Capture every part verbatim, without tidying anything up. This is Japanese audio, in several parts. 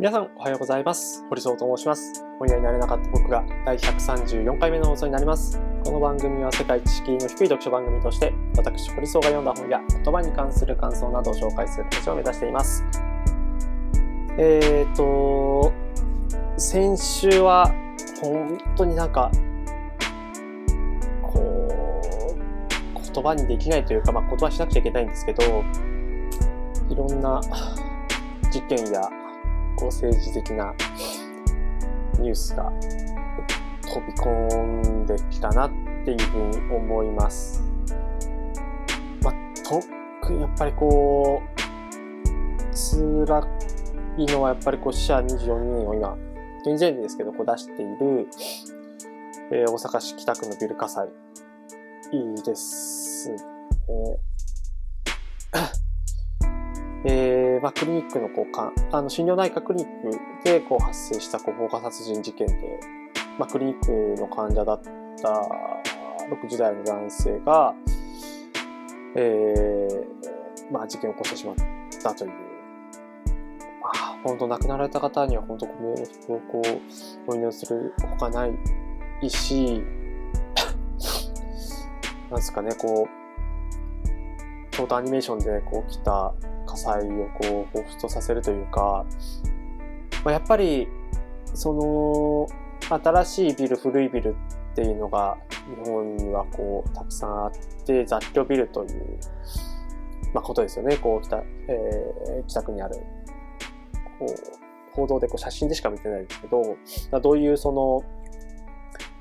皆さんおはようございます。堀蔵と申します。本屋になれなかった僕がだいひゃくさんじゅうよんかいめの放送になります。この番組は世界知識の低い読書番組として、私堀蔵が読んだ本や言葉に関する感想などを紹介する形を目指しています。えーと先週は本当になんかこう言葉にできないというか、まあ、言葉しなくちゃいけないんですけど、いろんな事件や政治的なニュースが飛び込んできたなっていうふうに思います。まあ、特にやっぱりこう辛いのはやっぱりこうししゃにじゅうよにんを今現在ですけどこう出している、えー、大阪市北区のビル火災ですね。えーまあ、クリニックの交換、あの心療内科クリニックでこう発生した放火殺人事件で、まあ、クリニックの患者だったろくじゅうだいの男性が、えーまあ、事件を起こしてしまったという、まあ、本当亡くなられた方には本当ご冥福をこうお祈りするほかないし、なんですかね、こう京都アニメーションでこう起きた火災をこう彷彿とさせるというか、まあ、やっぱりその新しいビル、古いビルっていうのが日本にはこうたくさんあって、雑居ビルという、まあ、ことですよね。こう 北,、えー、北区にあるこう報道でこう写真でしか見てないんですけど、どういうその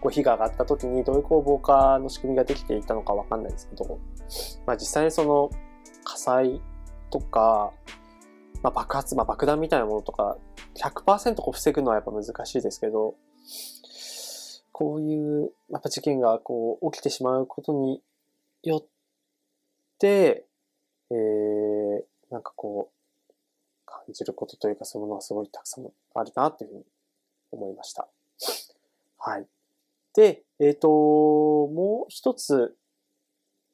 こう火が上がった時にどういうこう防火の仕組みができていたのかわかんないですけど、まあ、実際にその火災とか、まあ、爆発、まあ、爆弾みたいなものとか ひゃくパーセント こう防ぐのはやっぱ難しいですけど、こういうやっぱ事件がこう起きてしまうことによって、えー、なんかこう感じることというか、そういうものはすごいたくさんあるなというふうに思いました。はい。で、えっと、もう一つ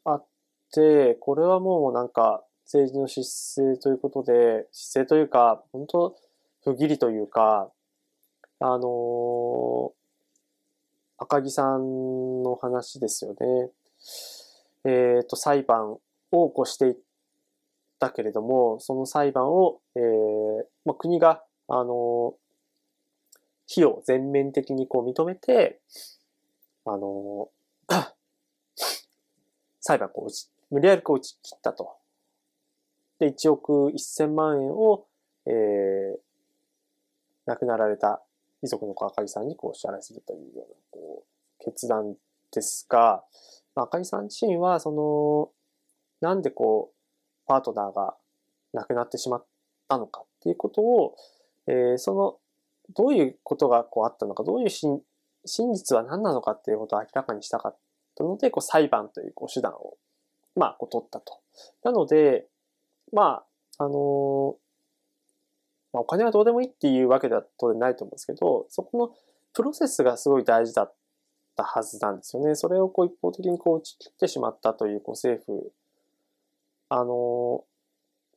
あって、これはもうなんか政治の失勢ということで、失勢というか、本当不義理というか、あのー、赤木さんの話ですよね。えっと、裁判を起こしていったけれども、その裁判を、えーまあ、国が、あのー、非を全面的にこう認めて、あのー、裁判を無理やりこう打ち切ったと。で、いちおくせんまんえんを、えー、亡くなられた遺族の赤木さんにこう支払いするというようなこう決断ですが、まあ、赤木さん自身はそのなんでこうパートナーが亡くなってしまったのかっていうことを、えー、そのどういうことがこうあったのか、どういう真実は何なのかっていうことを明らかにしたかったので、こう裁判というこう手段をまあこう取ったと。なので、まあ、あのー、まあ、お金はどうでもいいっていうわけでは当然ないと思うんですけど、そこのプロセスがすごい大事だったはずなんですよね。それをこう一方的にこう打ち切ってしまったという、こう政府、あの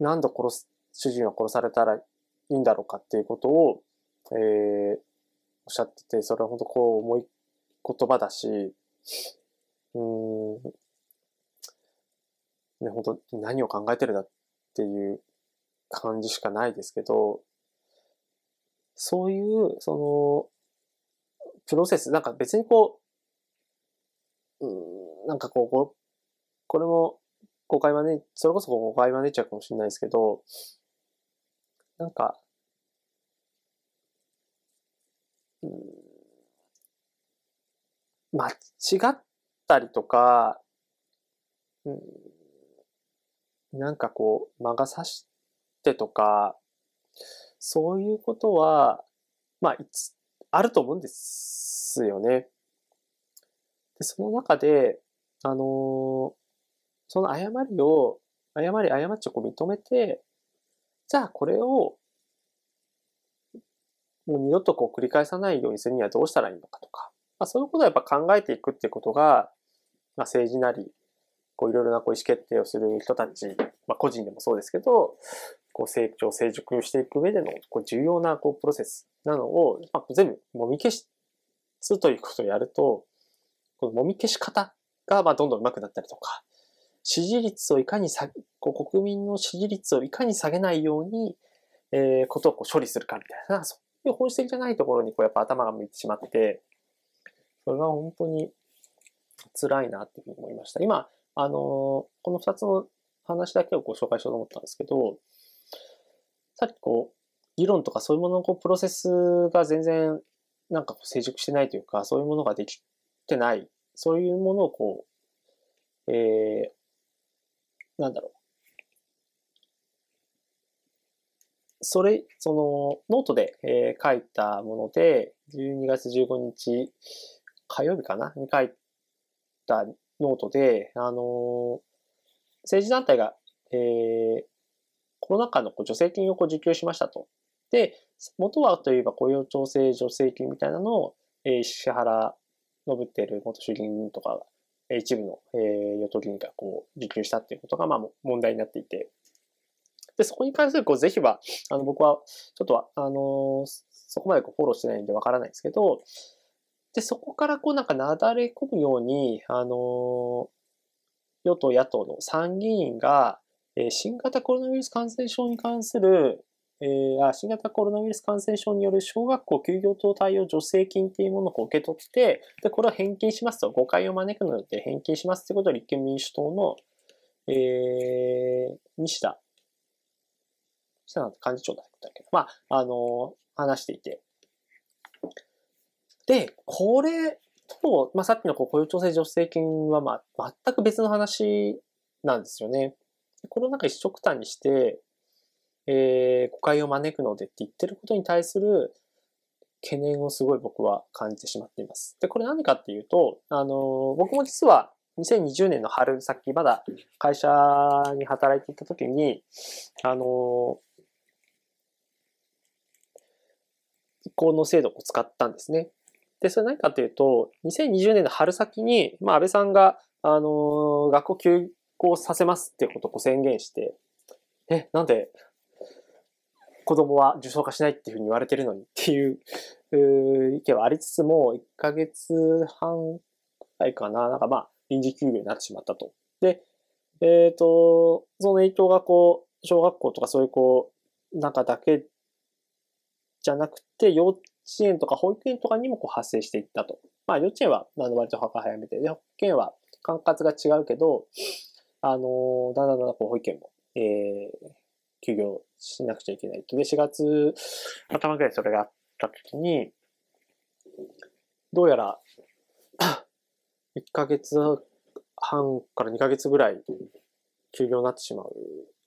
ー、何度殺す、主人は殺されたらいいんだろうかっていうことを、えー、おっしゃってて、それは本当こう重い言葉だし、うーん、ね、本当何を考えてるんだっていう感じしかないですけど、そういうそのプロセス、なんか別にこう、うーん、なんかこうこれも誤解招い、それこそ誤解招いちゃうかもしれないですけど、なんか、うん、間違ったりとか、うん、なんかこう、魔が差してとか、そういうことは、まあ、いつ、あると思うんですよね。で、その中で、あのー、その誤りを、誤り、誤っちをこう認めて、じゃあこれを、もう二度とこう繰り返さないようにするにはどうしたらいいのかとか、まあ、そういうことをやっぱ考えていくっていうことが、まあ、政治なり、こういろいろなこう意思決定をする人たち、まあ個人でもそうですけど、こう成長、成熟していく上でのこう重要なこうプロセスなのを、まあ、全部もみ消すということをやると、このもみ消し方がまあどんどん上手くなったりとか、支持率をいかに下げ、こう国民の支持率をいかに下げないように、えー、ことをこう処理するかみたいな、そういう本質的じゃないところにこうやっぱ頭が向いてしまって、それが本当に辛いなっていうふうに思いました。今、あのー、このふたつの話だけをご紹介しようと思ったんですけど、さっきこう、議論とかそういうもののこうプロセスが全然なんかこう成熟してないというか、そういうものができてない、そういうものをこう、えー、なんだろう。それ、その、ノートで、えー、書いたもので、じゅうにがつじゅうごにち火曜日かなに書いたノートで、あのー、政治団体が、えー、コロナ禍のこう助成金をこう受給しましたと。で、元はといえば雇用調整助成金みたいなのを、えー、石原伸晃元衆議院議員とか、一部の、えー、与党議員がこう受給したっていうことが、まあ、問題になっていて、で、そこに関する、こう、是非は、あの、僕は、ちょっと、あの、そこまでこうフォローしてないんでわからないんですけど、で、そこから、こう、なんか、なだれ込むように、あの、与党野党の参議院が、新型コロナウイルス感染症に関する、えー、あ新型コロナウイルス感染症による小学校休業等対応助成金っていうものをこう受け取って、で、これを返金しますと、誤解を招くので返金しますということを立憲民主党の、えー、西田、幹事長だったっけ、まあ、あのー、話していて。で、これと、まあ、さっきのこう雇用調整助成金は、まあ、全く別の話なんですよね。この中一色単にして、えー、誤解を招くのでって言ってることに対する懸念をすごい僕は感じてしまっています。で、これ何かっていうと、あのー、僕も実はにせんにじゅうねんの春、さっきまだ会社に働いていた時に、あのー、この制度を使ったんですね。で、それ何かというと、にせんにじゅうねんの春先に、まあ、安倍さんが、あのー、学校休校させますっていうことを宣言して、え、なんで、子供は受賞化しないっていうふうに言われてるのにっていう、う意見はありつつも、いっかげつはんくらいかな、なんかまあ、臨時休業になってしまったと。で、えっと、その影響がこう、小学校とかそういうこう、中だけじゃなくて、幼稚園とか保育園とかにもこう発生していったと。まあ、幼稚園は割と早めて、で、保育園は管轄が違うけど、あの、だんだんだんだんこう保育園も、えー、休業しなくちゃいけないと。で、しがつあたまぐらいそれがあった時に、どうやら、いっかげつはんからにかげつぐらい休業になってしまう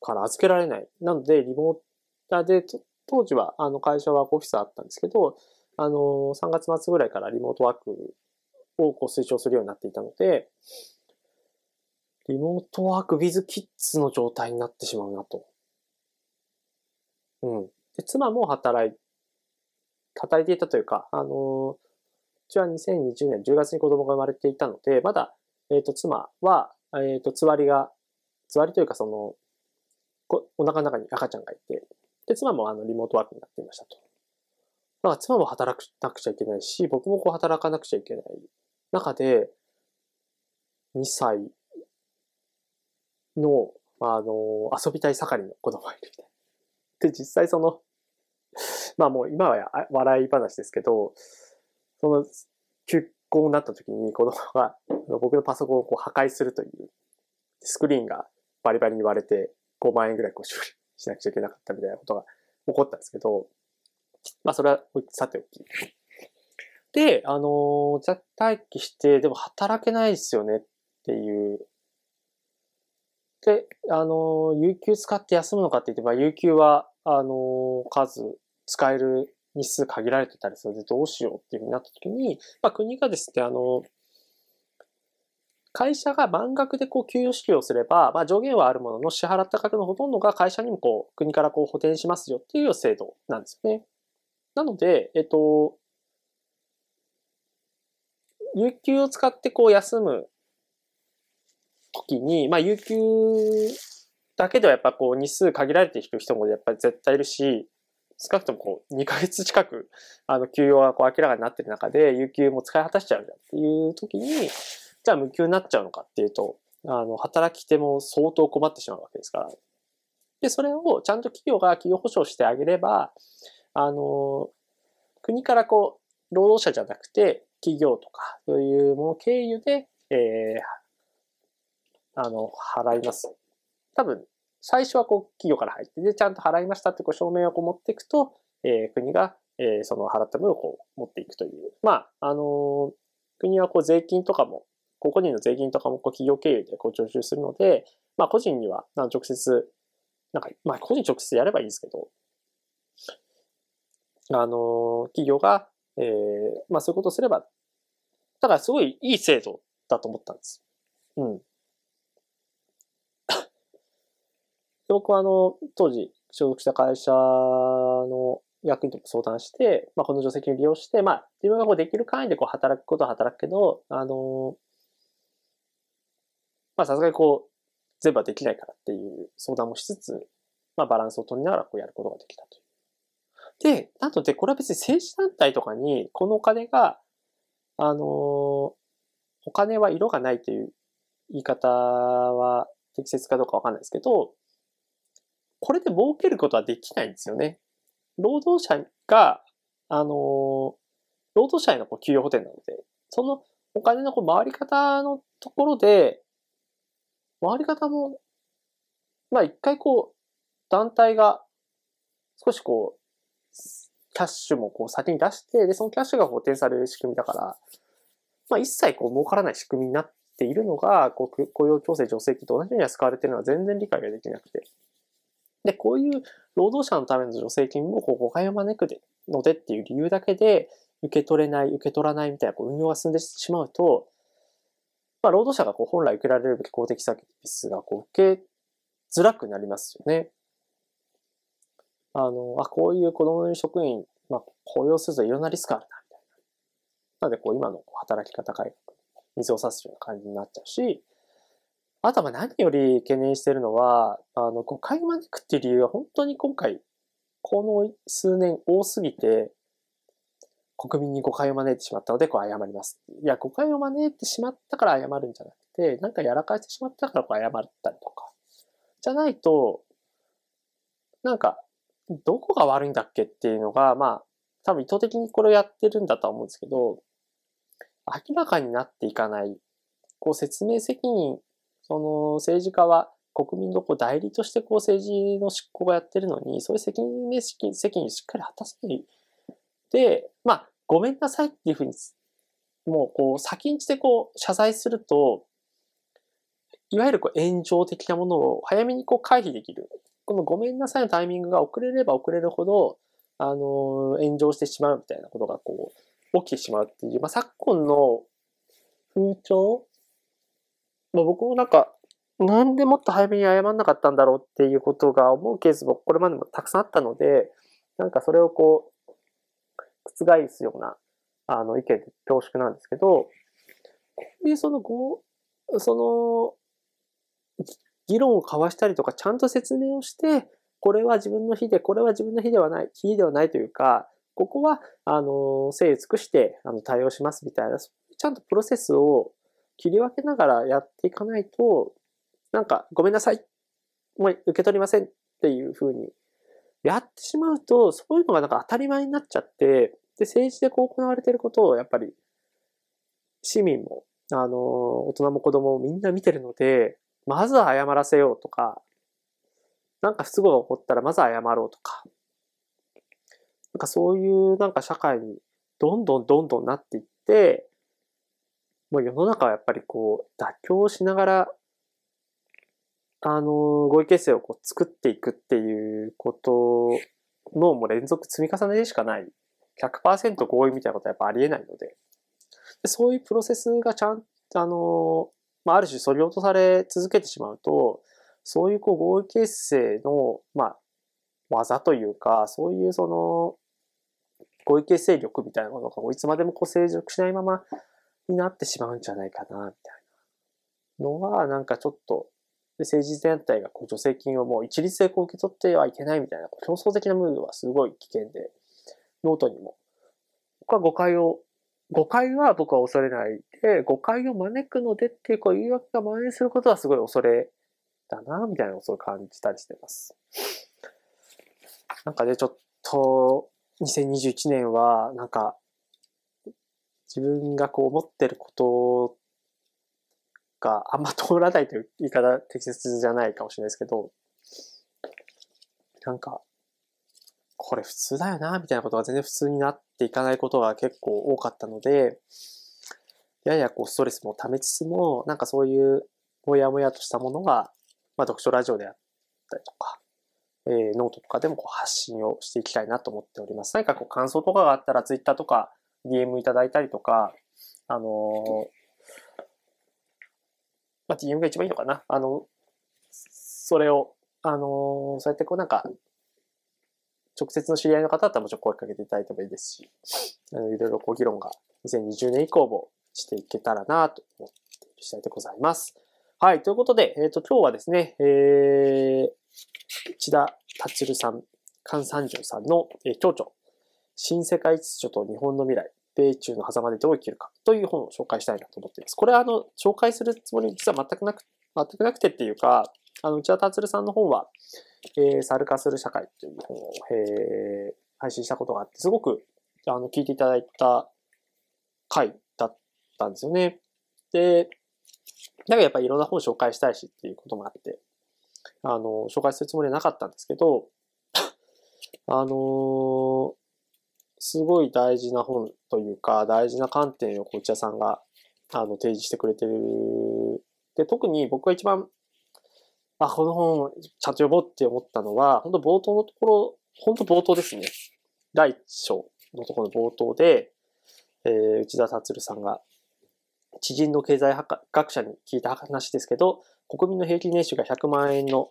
から預けられない。なので、リモーターで、当時はあの会社はオフィスあったんですけど、あのさんがつまつぐらいからリモートワークをこう推奨するようになっていたので、リモートワーク with キッズの状態になってしまうなと。うん。で、妻も働い、働いていたというか、あの、うちはにせんにじゅうねんじゅうがつに子供が生まれていたので、まだ、えっと、妻は、えっと、つわりが、つわりというか、その、お腹の中に赤ちゃんがいて、で、妻もあのリモートワークになっていましたと。だから、妻も働かなくちゃいけないし、僕もこう働かなくちゃいけない中で、にさいの、あの、遊びたい盛りの子供がいるみたいな。で、実際その、まあもう今は笑い話ですけど、その休校になった時に子供が僕のパソコンをこう破壊するという、スクリーンがバリバリに割れてごまんえんぐらいこう修理しなくちゃいけなかったみたいなことが起こったんですけど、まあそれはさておき。で、あの、じゃ待機して、でも働けないですよねっていう。で、あの、有給使って休むのかって言ってば、有給は、あの、数、使える日数限られてたりするのでどうしようっていうふうになった時に、まあ国がですね、あの、会社が満額でこう給与支給をすれば、まあ上限はあるものの支払った額のほとんどが会社にもこう国からこう補填しますよっていう制度なんですよね。なので、えっと、有給を使ってこう休む時に、まあ有給だけではやっぱこう日数限られていく人もやっぱり絶対いるし、少なくともこうにかげつ近くあの休養がこう明らかになってる中で有給も使い果たしちゃうじゃんっていう時に、じゃあ無給になっちゃうのかっていうと、あの働き手も相当困ってしまうわけですから。でそれをちゃんと企業が企業保障してあげれば、あの国からこう労働者じゃなくて企業とかそういうもの経由で、えー、あの払います。多分最初はこう企業から入ってでちゃんと払いましたってこう証明をこう持っていくと、えー、国が、えー、その払った分をこう持っていくという。まああの国はこう税金とかも個々人の税金とかもこう企業経由でこう徴収するので、まあ個人には直接なんかまあ個人直接やればいいんですけど、あの企業が、えー、まあそういうことをすれば、だからすごいいい制度だと思ったんです。うん。僕はあの当時所属した会社の役員とも相談して、まあ、この助成金を利用して、まあ、自分がこうできる範囲でこう働くことは働くけど、あのまあさすがにこう全部はできないからっていう相談もしつつ、まあ、バランスを取りながらこうやることができたという。で、なのでこれは別に政治団体とかにこのお金があのお金は色がないという言い方は適切かどうかわかんないですけど。これで儲けることはできないんですよね。労働者が、あのー、労働者へのこう給与補填なので、そのお金のこう回り方のところで、回り方も、まあ一回こう、団体が少しこう、キャッシュもこう先に出して、で、そのキャッシュが補填される仕組みだから、まあ一切こう儲からない仕組みになっているのが、こう雇用調整助成金と同じように扱われているのは全然理解ができなくて。で、こういう労働者のための助成金もこう誤解を招くのでっていう理由だけで受け取れない、受け取らないみたいなこう運用が進んでしまうと、まあ、労働者がこう本来受けられるべき公的サービスがこう受けづらくなりますよね。あの、あ、こういう子供の職員、まあ、雇用するといろんなリスクあるな、みたいな。なので、こう今の働き方改革、水を差すような感じになっちゃうし、あとは何より懸念しているのは、あの、誤解招くっていう理由は本当に今回、この数年多すぎて、国民に誤解を招いてしまったので、こう謝ります。いや、誤解を招いてしまったから謝るんじゃなくて、なんかやらかしてしまったからこう謝ったりとか。じゃないと、なんか、どこが悪いんだっけっていうのが、まあ、多分意図的にこれをやってるんだとは思うんですけど、明らかになっていかない、こう説明責任、その政治家は国民のこう代理としてこう政治の執行をやってるのに、そういう責任、責任をしっかり果たせない。で、まあ、ごめんなさいっていうふうに、もうこう先んじてこう謝罪すると、いわゆるこう炎上的なものを早めにこう回避できる。このごめんなさいのタイミングが遅れれば遅れるほど、あの、炎上してしまうみたいなことがこう起きてしまうっていう、まあ、昨今の風潮、まあ、僕もなんか、なんでもっと早めに謝んなかったんだろうっていうことが思うケースもこれまでもたくさんあったので、なんかそれをこう、覆すような、あの、意見で恐縮なんですけど、こういうその、ご、その、議論を交わしたりとか、ちゃんと説明をして、これは自分の非で、これは自分の非ではない、非ではないというか、ここは、あの、誠意を尽くして、あの、対応しますみたいな、ちゃんとプロセスを、切り分けながらやっていかないと、なんかごめんなさい、もう受け取りませんっていう風にやってしまうと、そういうのがなんか当たり前になっちゃって、で政治でこう行われていることをやっぱり市民もあの大人も子供もみんな見てるので、まずは謝らせようとか、なんか不都合が起こったらまずは謝ろうとか、なんかそういうなんか社会にどんどんどんどんなっていって。もう世の中はやっぱりこう妥協しながら、あの、合意形成をこう作っていくっていうことのもう連続積み重ねでしかない。ひゃくパーセント 合意みたいなことはやっぱありえないので。でそういうプロセスがちゃんと、あの、まあ、ある種削り落とされ続けてしまうと、そういうこう合意形成の、まあ、技というか、そういうその、合意形成力みたいなものがいつまでもこう成熟しないまま、になってしまうんじゃないかなみたいなのはなんかちょっとで政治団体がこう助成金をもう一律でこう受け取ってはいけないみたいな競争的なムードはすごい危険で、ノートにも僕は誤解を誤解は僕は恐れないで、誤解を招くのでっていうこう言い訳が蔓延することはすごい恐れだなみたいなことを感じたりしてます。なんかね、ちょっとにせんにじゅういちねんはなんか自分がこう思ってることがあんま通らないという言い方適切じゃないかもしれないですけど、なんかこれ普通だよなみたいなことが全然普通になっていかないことが結構多かったので、ややこうストレスも溜めつつも、なんかそういうもやもやとしたものが、まあ、読書ラジオであったりとか、えー、ノートとかでもこう発信をしていきたいなと思っております。何かこう感想とかがあったらツイッターとか ディーエム いただいたりとか、あのーまあ、ディーエム が一番いいのかな、あのそれを、あのー、そうやってこうなんか直接の知り合いの方だったらもちろん声かけていただいてもいいですし、いろいろこう議論がにせんにじゅうねん以降もしていけたらなと思っている次第でございます。はい、ということで、えっと、今日はですね、えー、千田達さん、菅三淳さんの、えー、共著、新世界秩序と日本の未来、米中の狭間でどう生きるかという本を紹介したいなと思っています。これはあの、紹介するつもり実は全くなく、全くなくてっていうか、あの、内田達さんの本は、えー、猿化する社会という本を、えー、配信したことがあって、すごく、あの、聞いていただいた回だったんですよね。で、だからやっぱりいろんな本を紹介したいしっていうこともあって、あの、紹介するつもりはなかったんですけど、あのー、すごい大事な本というか、大事な観点を内田さんが、あの、提示してくれてる。で、特に僕が一番、あ、この本、ちゃんと読もうって思ったのは、本当冒頭のところ、本当冒頭ですね。第一章のところの冒頭で、えー、内田達さんが、知人の経済学者に聞いた話ですけど、国民の平均年収がひゃくまんえんの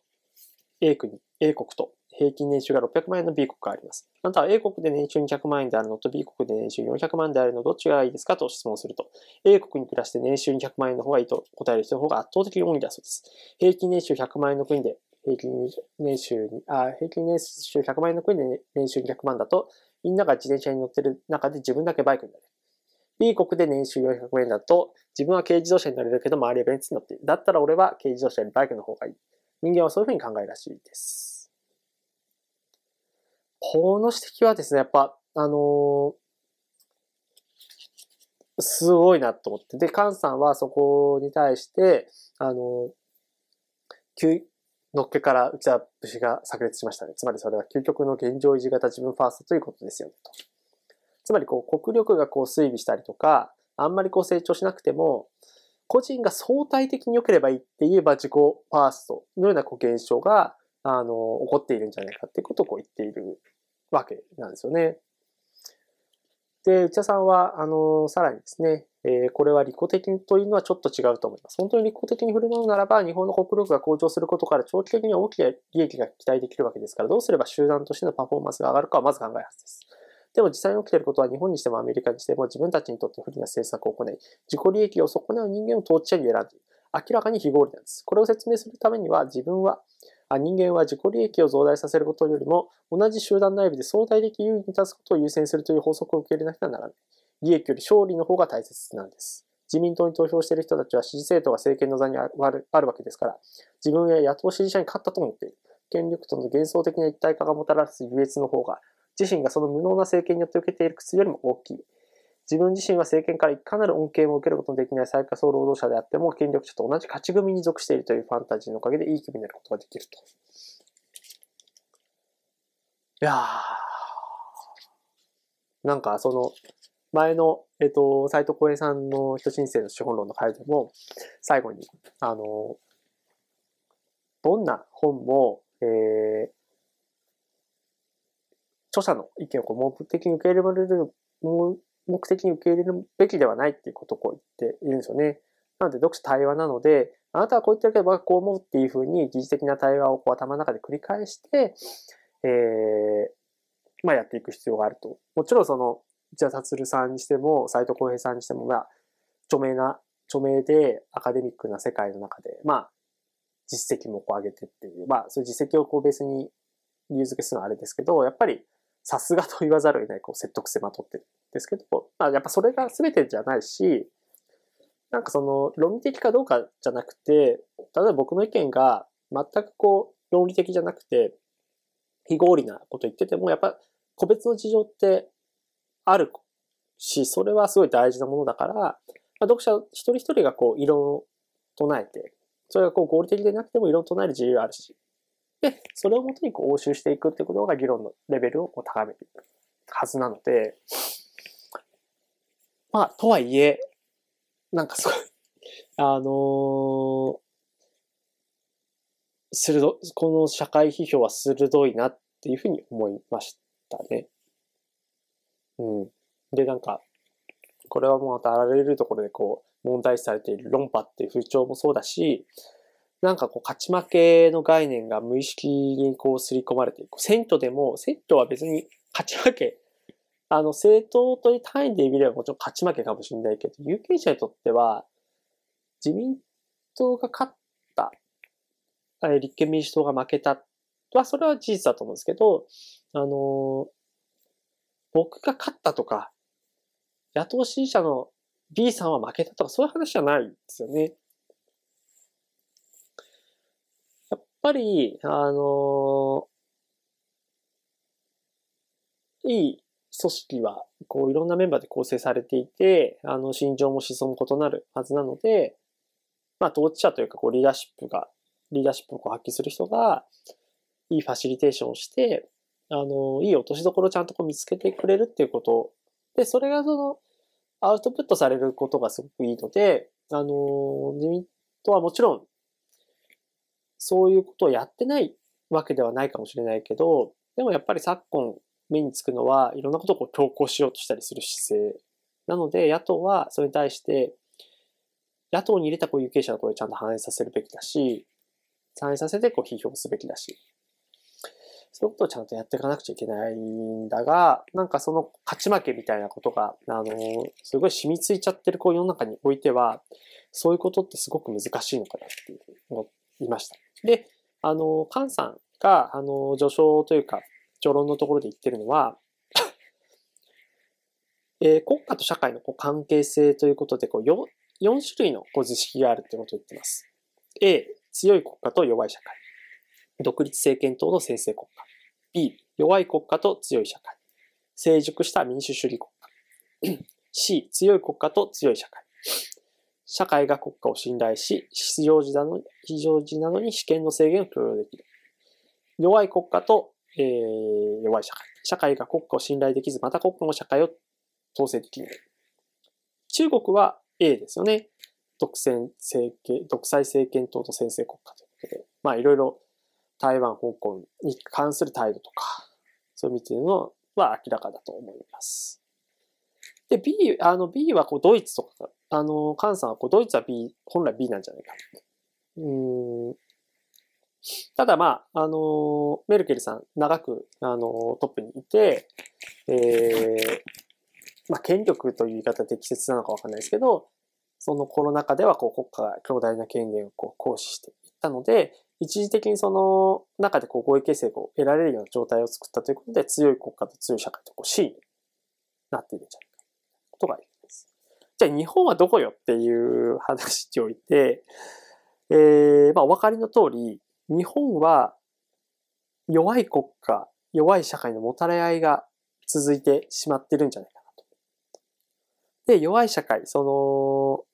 A 国、A 国と、平均年収がろっぴゃくまんえんの B 国があります。あなたは A 国で年収にひゃくまんえんであるのと B 国で年収よんひゃくまんえんであるのどっちがいいですかと質問すると、A 国に暮らして年収にひゃくまんえんの方がいいと答える人の方が圧倒的に多いんだそうです。平均年収ひゃくまんえんの国で平均年収に、あ、平均年収ひゃくまんえんの国で年収にひゃくまんだと、みんなが自転車に乗ってる中で自分だけバイクになる。B 国で年収よんひゃくまんえんだと、自分は軽自動車に乗れるけど周りはベンツに乗っている。だったら俺は軽自動車よりバイクの方がいい。人間はそういうふうに考えるらしいです。この指摘はですね、やっぱ、あのー、すごいなと思って。で、菅さんはそこに対して、あのー、のっけから内田節が炸裂しましたね。つまりそれは究極の現状維持型自分ファーストということですよね、と。つまり、こう、国力がこう推移したりとか、あんまりこう成長しなくても、個人が相対的に良ければいいって言えば自己ファーストのようなこう現象が、あの、起こっているんじゃないかっていうことをこう言っているわけなんですよね。で、内田さんは、あの、さらにですね、えー、これは利己的というのはちょっと違うと思います。本当に利己的に振る舞うならば、日本の国力が向上することから長期的には大きな利益が期待できるわけですから、どうすれば集団としてのパフォーマンスが上がるかはまず考えるはずです。でも実際に起きていることは日本にしてもアメリカにしても自分たちにとって不利な政策を行い、自己利益を損なう人間を統治者に選んでいる。明らかに非合理なんです。これを説明するためには、自分は、人間は自己利益を増大させることよりも、同じ集団内部で相対的優位に立つことを優先するという法則を受け入れなくてはならない。利益より勝利の方が大切なんです。自民党に投票している人たちは支持政党が政権の座にあるわけですから、自分や野党支持者に勝ったと思っている。権力との幻想的な一体化がもたらす優越の方が、自身がその無能な政権によって受けている苦痛よりも大きい。自分自身は政権からいかなる恩恵も受けることのできない最下層労働者であっても、権力者と同じ勝ち組に属しているというファンタジーのおかげでいい気分になることができると。いやー、なんかその前の、えっと、斎藤光栄さんの人人生の資本論の回でも、最後に、あの、どんな本も、えー、著者の意見をこう目的に受け入れられる、目的に受け入れるべきではないっていうことをこう言っているんですよね。なので読書対話なので、あなたはこう言ってるけど僕はこう思うっていうふうに疑似的な対話をこう頭の中で繰り返して、えー、まあやっていく必要があると。もちろんその、内田達さんにしても、斎藤光栄さんにしても、まあ、著名な、著名でアカデミックな世界の中で、まあ、実績もこう上げてっていう、まあそういう実績をこうベースに理由付けするのはあれですけど、やっぱりさすがと言わざるを得ないこう説得性まとってるんですけど、まあやっぱそれが全てじゃないし、なんかその論理的かどうかじゃなくて、例えば僕の意見が全くこう論理的じゃなくて非合理なこと言ってても、やっぱ個別の事情ってあるし、それはすごい大事なものだから、まあ、読者一人一人がこう異論を唱えて、それがこう合理的でなくても異論を唱える自由があるし、でそれをもとにこう応酬していくってことが議論のレベルをこう高めていくはずなので、まあとはいえなんかすごいあのー、鋭この社会批評は鋭いなっていうふうに思いましたね。うん。でなんかこれはもうまたあらゆるところでこう問題視されている論破っていう風潮もそうだし、なんかこう勝ち負けの概念が無意識にこう刷り込まれていく。選挙でも、選挙は別に勝ち負け、あの政党という単位で見ればもちろん勝ち負けかもしれないけど、有権者にとっては自民党が勝った、立憲民主党が負けた、それは事実だと思うんですけど、あの、僕が勝ったとか、野党支持者の B さんは負けたとか、そういう話じゃないんですよね。やっぱり、あのー、いい組織は、こう、いろんなメンバーで構成されていて、あの、心情も思想も異なるはずなので、まあ、統治者というか、こう、リーダーシップが、リーダーシップをこう発揮する人が、いいファシリテーションをして、あのー、いい落としどころをちゃんとこう見つけてくれるっていうこと。で、それがその、アウトプットされることがすごくいいので、あのー、自民党はもちろん、そういうことをやってないわけではないかもしれないけど、でもやっぱり昨今目につくのはいろんなことをこう強行しようとしたりする姿勢なので、野党はそれに対して野党に入れたこう有権者の声をちゃんと反映させるべきだし、反映させてこう批評すべきだし、そういうことをちゃんとやっていかなくちゃいけないんだが、なんかその勝ち負けみたいなことがあのすごい染みついちゃってるこう世の中においては、そういうことってすごく難しいのかなっていうふうに思いました。で、あの、カンさんが、あの、序章というか、序論のところで言ってるのは、えー、国家と社会のこう関係性ということでこう 4, 4種類のこう図式があるということを言ってます。A、強い国家と弱い社会。独立政権等の専制国家。B、弱い国家と強い社会。成熟した民主主義国家。C、強い国家と強い社会。社会が国家を信頼し、必要時なのに、必要時なのに主権の制限を許容できる。弱い国家と、えー、弱い社会。社会が国家を信頼できず、また国家も社会を統制できない。中国は A ですよね。独占政権、独裁政権等と専制国家ということで。まあ、いろいろ台湾、香港に関する態度とか、そう見ているのは明らかだと思います。で、B、あの B はこうドイツとか、あの、カンさんはこうドイツは B、本来 B なんじゃないか。うーん。ただまあ、あの、メルケルさん、長く、あの、トップにいて、えー、まあ、権力という言い方適切なのかわかんないですけど、そのコロナ禍ではこう国家が強大な権限をこう行使していったので、一時的にその中でこう合意形成を得られるような状態を作ったということで、強い国家と強い社会とこう C になっているんじゃないか。とがあります。じゃあ日本はどこよっていう話しておいて、えー、まあお分かりの通り、日本は弱い国家、弱い社会のもたれ合いが続いてしまってるんじゃないかなと。で、弱い社会、その、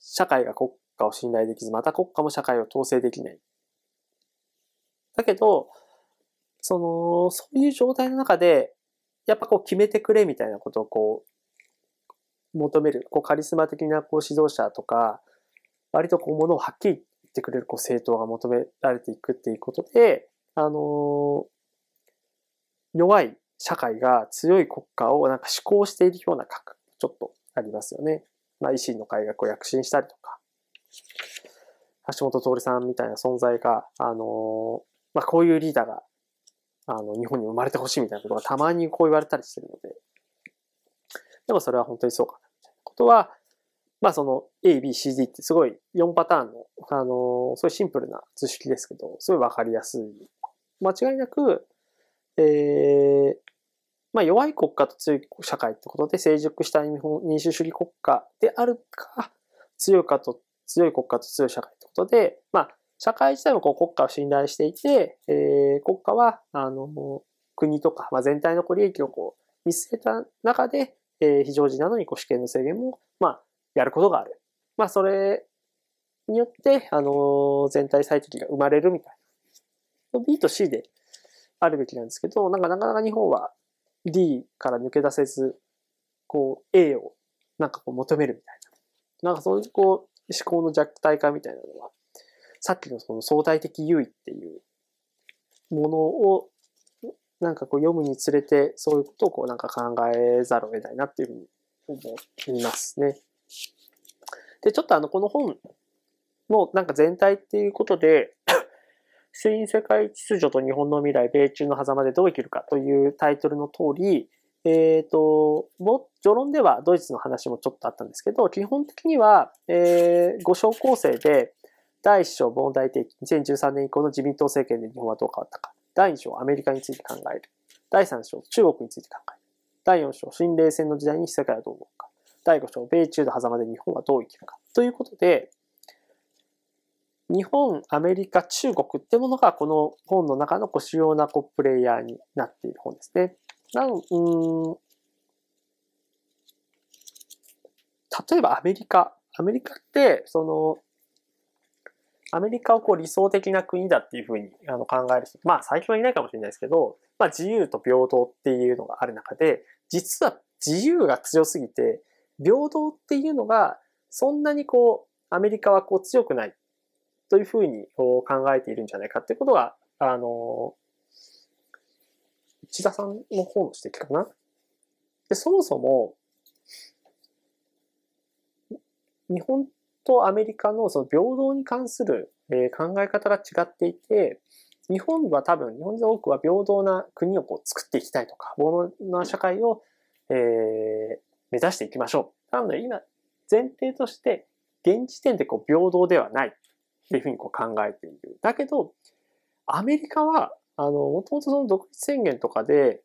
社会が国家を信頼できず、また国家も社会を統制できない。だけど、その、そういう状態の中で、やっぱこう決めてくれみたいなことをこう求める、こうカリスマ的なこう指導者とか、割とこうものをはっきり言ってくれるこう政党が求められていくっていうことで、あの、弱い社会が強い国家をなんか志向しているような格、ちょっとありますよね。まあ維新の会がこう躍進したりとか、橋本徹さんみたいな存在が、あの、まあこういうリーダーが、あの、日本に生まれてほしいみたいなことがたまにこう言われたりしてるので、でもそれは本当にそうかなみたいなことは、まあその エービーシーディー ってすごいよんパターンの、あのー、そういうシンプルな図式ですけど、すごいわかりやすい。間違いなく、えー、まあ弱い国家と強い社会ってことで成熟した日本民主主義国家であるか、強いかと強い国家と強い社会ってことで、まあ社会自体もこう国家を信頼していて、えー、国家は、あの、国とか、まあ、全体の利益をこう見据えた中で、えー、非常時などにこう主権の制限も、まあ、やることがある。まあ、それによって、あの、全体最適が生まれるみたいな。B と C であるべきなんですけど、なんかなかなか日本は D から抜け出せず、こう A をなんかこう求めるみたいな。なんかそういうこう思考の弱体化みたいなのは、さっきのその相対的優位っていうものをなんかこう読むにつれて、そういうことをこうなんか考えざるを得ないなっていうふうに思いますね。で、ちょっとあの、この本のなんか全体っていうことで、新世界秩序と日本の未来、米中の狭間でどう生きるかというタイトルの通り、えっと、序論ではドイツの話もちょっとあったんですけど、基本的には、えー、ご章構成で、だいいっ章問題提起、にせんじゅうさんねん以降の自民党政権で日本はどう変わったか。だいに章アメリカについて考える。だいさん章中国について考える。だいよん章新冷戦の時代に世界はどう動くか。だいご章米中の狭間で日本はどう生きるか。ということで、日本、アメリカ、中国ってものがこの本の中の主要なプレイヤーになっている本ですね。なの、うん、例えばアメリカ。アメリカって、その、アメリカをこう理想的な国だっていうふうにあの考える人、まあ最近はいないかもしれないですけど、まあ自由と平等っていうのがある中で、実は自由が強すぎて、平等っていうのがそんなにこうアメリカはこう強くないというふうに考えているんじゃないかっていうことが、あの、内田さんの方の指摘かな。で、そもそも、日本とアメリカのその平等に関する考え方が違っていて、日本は多分、日本人の多くは平等な国をこう作っていきたいとか、平等な社会を、えー、目指していきましょう。なので今、前提として、現時点でこう平等ではないっていうふうにこう考えている。だけど、アメリカは、あの、もともとその独立宣言とかで、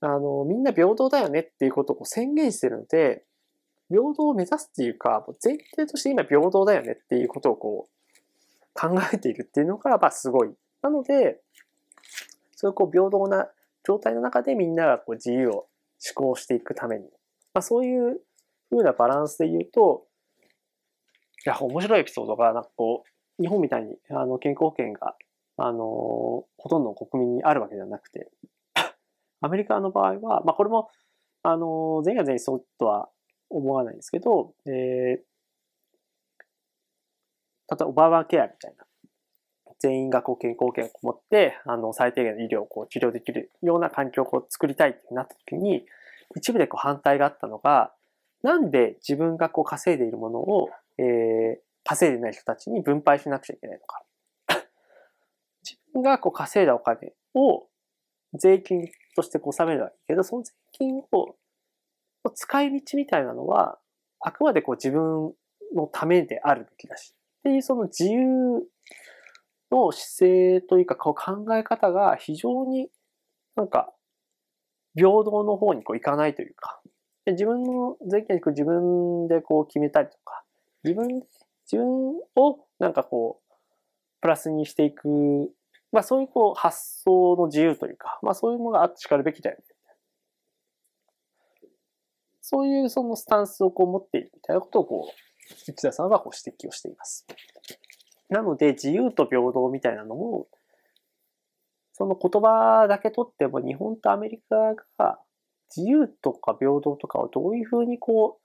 あの、みんな平等だよねっていうことをこう宣言してるので、平等を目指すっていうか、前提として今平等だよねっていうことをこう考えているっていうのがまあすごい。なので、そういうこう平等な状態の中でみんながこう自由を志向していくために、まあそういう風なバランスで言うと、いや面白いエピソードがなんかこう日本みたいにあの健康保険があのほとんどの国民にあるわけではなくて、アメリカの場合はまあこれもあの全員が全員そうとは思わないんですけど、えー、例えばオバマケアみたいな、全員がこう健康保険を持ってあの最低限の医療をこう治療できるような環境をこう作りたいってなった時に、一部でこう反対があったのが、なんで自分がこう稼いでいるものを、えー、稼いでない人たちに分配しなくちゃいけないのか。自分がこう稼いだお金を税金としてこう納めるわけだけど、その税金を使い道みたいなのはあくまでこう自分のためであるべきだしっていう、その自由の姿勢というか考え方が非常になんか平等の方にこういかないというか、自分の税金を自分でこう決めたりとか、自分で自分をなんかこうプラスにしていく、まあそういうこう発想の自由というか、まあそういうものがあってしかるべきだよね。そういうそのスタンスをこう持っているみたいなことをこう、内田さんはこう指摘をしています。なので、自由と平等みたいなのも、その言葉だけ取っても日本とアメリカが自由とか平等とかをどういうふうにこ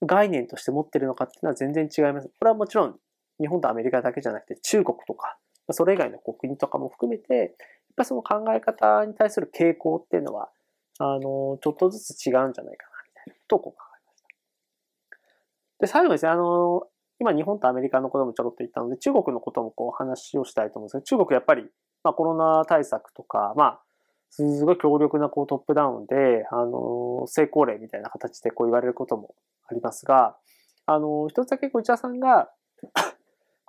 う、概念として持ってるのかっていうのは全然違います。これはもちろん日本とアメリカだけじゃなくて中国とか、それ以外の国とかも含めて、やっぱりその考え方に対する傾向っていうのは、あの、ちょっとずつ違うんじゃないかな、みたいなことをこう考えました。で、最後ですね、あの、今日本とアメリカのこともちょろっと言ったので、中国のこともこう話をしたいと思うんですけど、中国やっぱり、まあコロナ対策とか、まあ、すごい強力なこうトップダウンで、あの、成功例みたいな形でこう言われることもありますが、あの、一つだけ内田さんが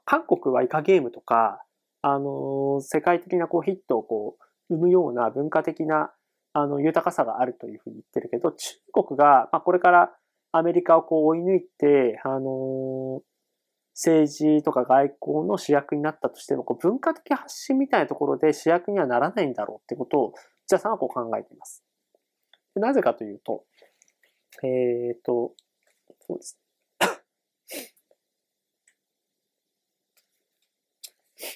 韓国はイカゲームとか、あの、世界的なこうヒットをこう生むような文化的なあの豊かさがあるというふうに言ってるけど、中国が、まあ、これからアメリカをこう追い抜いて、あの、政治とか外交の主役になったとしても、こう文化的発信みたいなところで主役にはならないんだろうってことを、内田さんはこう考えています。で、なぜかというと、えっと、そうですね。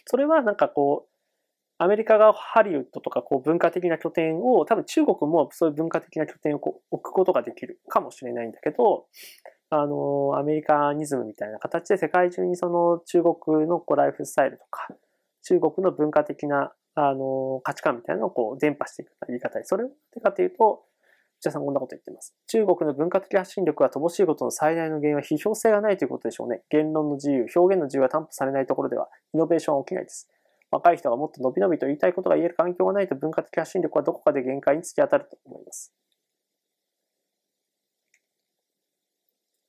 それはなんかこう、アメリカがハリウッドとかこう文化的な拠点を、多分中国もそういう文化的な拠点をこう置くことができるかもしれないんだけど、あの、アメリカニズムみたいな形で世界中にその中国のこうライフスタイルとか、中国の文化的なあの価値観みたいなのをこう伝播していく言い方で、それってかというと、内田さんこんなこと言ってます。中国の文化的発信力は乏しいことの最大の原因は批評性がないということでしょうね。言論の自由、表現の自由が担保されないところではイノベーションは起きないです。若い人がもっと伸び伸びと言いたいことが言える環境がないと文化的発信力はどこかで限界に突き当たると思います。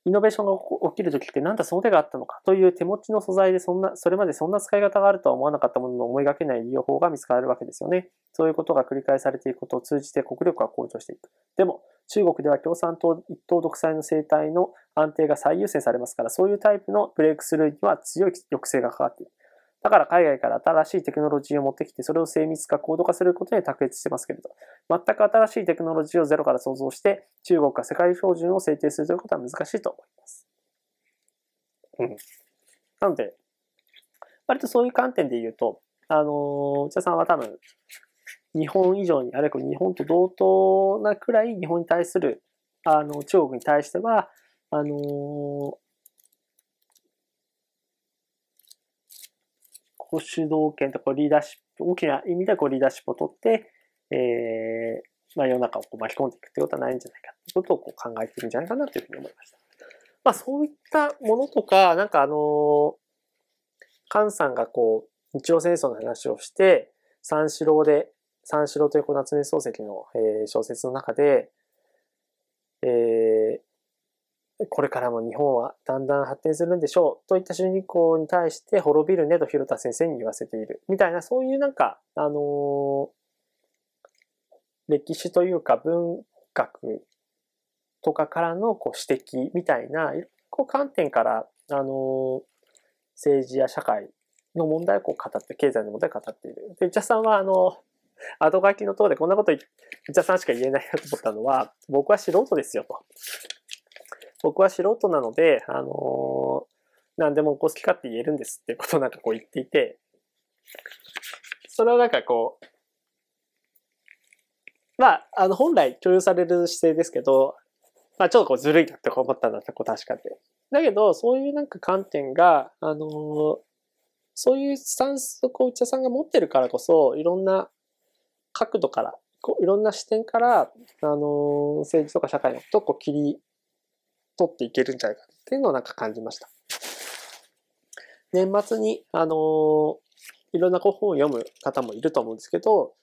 イノベーションが起きるときってなんだその手があったのかという手持ちの素材でそんな、それまでそんな使い方があるとは思わなかったものの思いがけない利用法が見つかるわけですよね。そういうことが繰り返されていくことを通じて国力が向上していく。でも中国では共産党一党独裁の政体の安定が最優先されますから、そういうタイプのブレイクスルーには強い抑制がかかっている。だから海外から新しいテクノロジーを持ってきて、それを精密化、高度化することに卓越してますけれど、全く新しいテクノロジーをゼロから創造して、中国が世界標準を制定するということは難しいと思います。うん。なので、割とそういう観点で言うと、あの、内田さんは多分、日本以上に、あるいは日本と同等なくらい、日本に対する、あの、中国に対しては、あの、主導権とこうリーダーシップ、大きな意味でこうリーダーシップを取って、えーまあ、世の中をこう巻き込んでいくということはないんじゃないかということをこう考えているんじゃないかなというふうに思いました。まあ、そういったものとか、なんかあの、菅さんがこう日露戦争の話をして、三四郎で、三四郎というこう夏目漱石の、えー、小説の中で、えーこれからも日本はだんだん発展するんでしょうといった主人公に対して滅びるねと広田先生に言わせているみたいな、そういうなんかあの歴史というか文学とかからのこう指摘みたいなこう観点からあの政治や社会の問題をこう語って、経済の問題を語っている。で、内田さんはあの後書きのところでこんなこと内田さんしか言えないなと思ったのは、僕は素人ですよと。僕は素人なので、あのー、何でもこう好き勝手言えるんですっていうことをなんかこう言っていて、それはなんかこう、まあ、あの本来許容される姿勢ですけど、まあちょっとこうずるいなって思ったんだって、こう確かで。だけど、そういうなんか観点が、あのー、そういうスタンスをこう内田さんが持ってるからこそ、いろんな角度から、こういろんな視点から、あのー、政治とか社会のことをこう切り、取っていけるんじゃないかっていうのをなんか感じました。年末に、あのー、いろんな本を読む方もいると思うんですけど、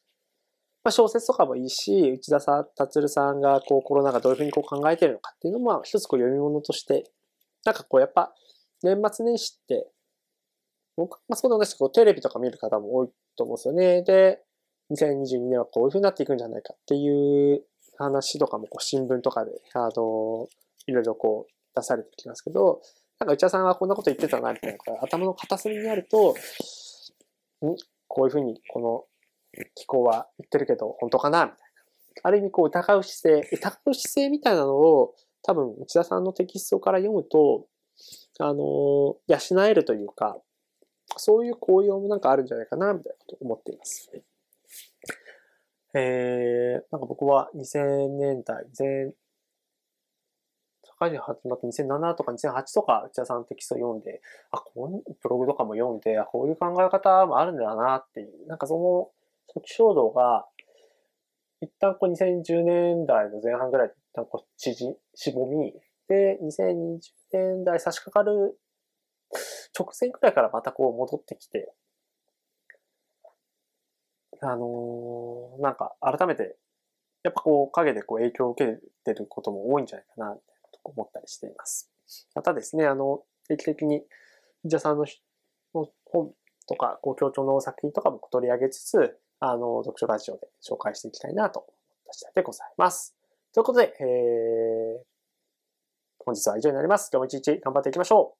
まあ、小説とかもいいし、内田さん、達さんがこうコロナがどういうふうにこう考えているのかっていうのも一つこう読み物として、なんかこうやっぱ年末年始って、僕はそうなんですけど、テレビとか見る方も多いと思うんですよね。で、にせんにじゅうにねんはこういうふうになっていくんじゃないかっていう話とかもこう新聞とかで、あのー、いろいろこう出されてきますけど、なんか内田さんはこんなこと言ってたなみたいな、頭の片隅にあると、んこういうふうにこの機構は言ってるけど本当かなみたいな、ある意味こう疑う姿勢、疑う姿勢みたいなのを多分内田さんのテキストから読むと、あのー、養えるというか、そういう効用もなんかあるんじゃないかなみたいなことを思っています。えー、なんか僕はにせんねんだい全にせんななとかにせんはちとか内田さんのテキストを読んで、あ、このブログとかも読んで、こういう考え方もあるんだなっていう、なんかその初期衝動が、一旦こうにせんじゅうねんだいの前半ぐらいで一旦こう縮み、で、にせんにじゅうねんだい差し掛かる直前くらいからまたこう戻ってきて、あのー、なんか改めて、やっぱこう影でこう影響を受けてることも多いんじゃないかな。思ったりしています。またですね、あの、定期的に信者さんの本とか、こう、協調の作品とかも取り上げつつ、あの、読書ラジオで紹介していきたいなと思った次第でございます。ということで、えー、本日は以上になります。今日も一日頑張っていきましょう。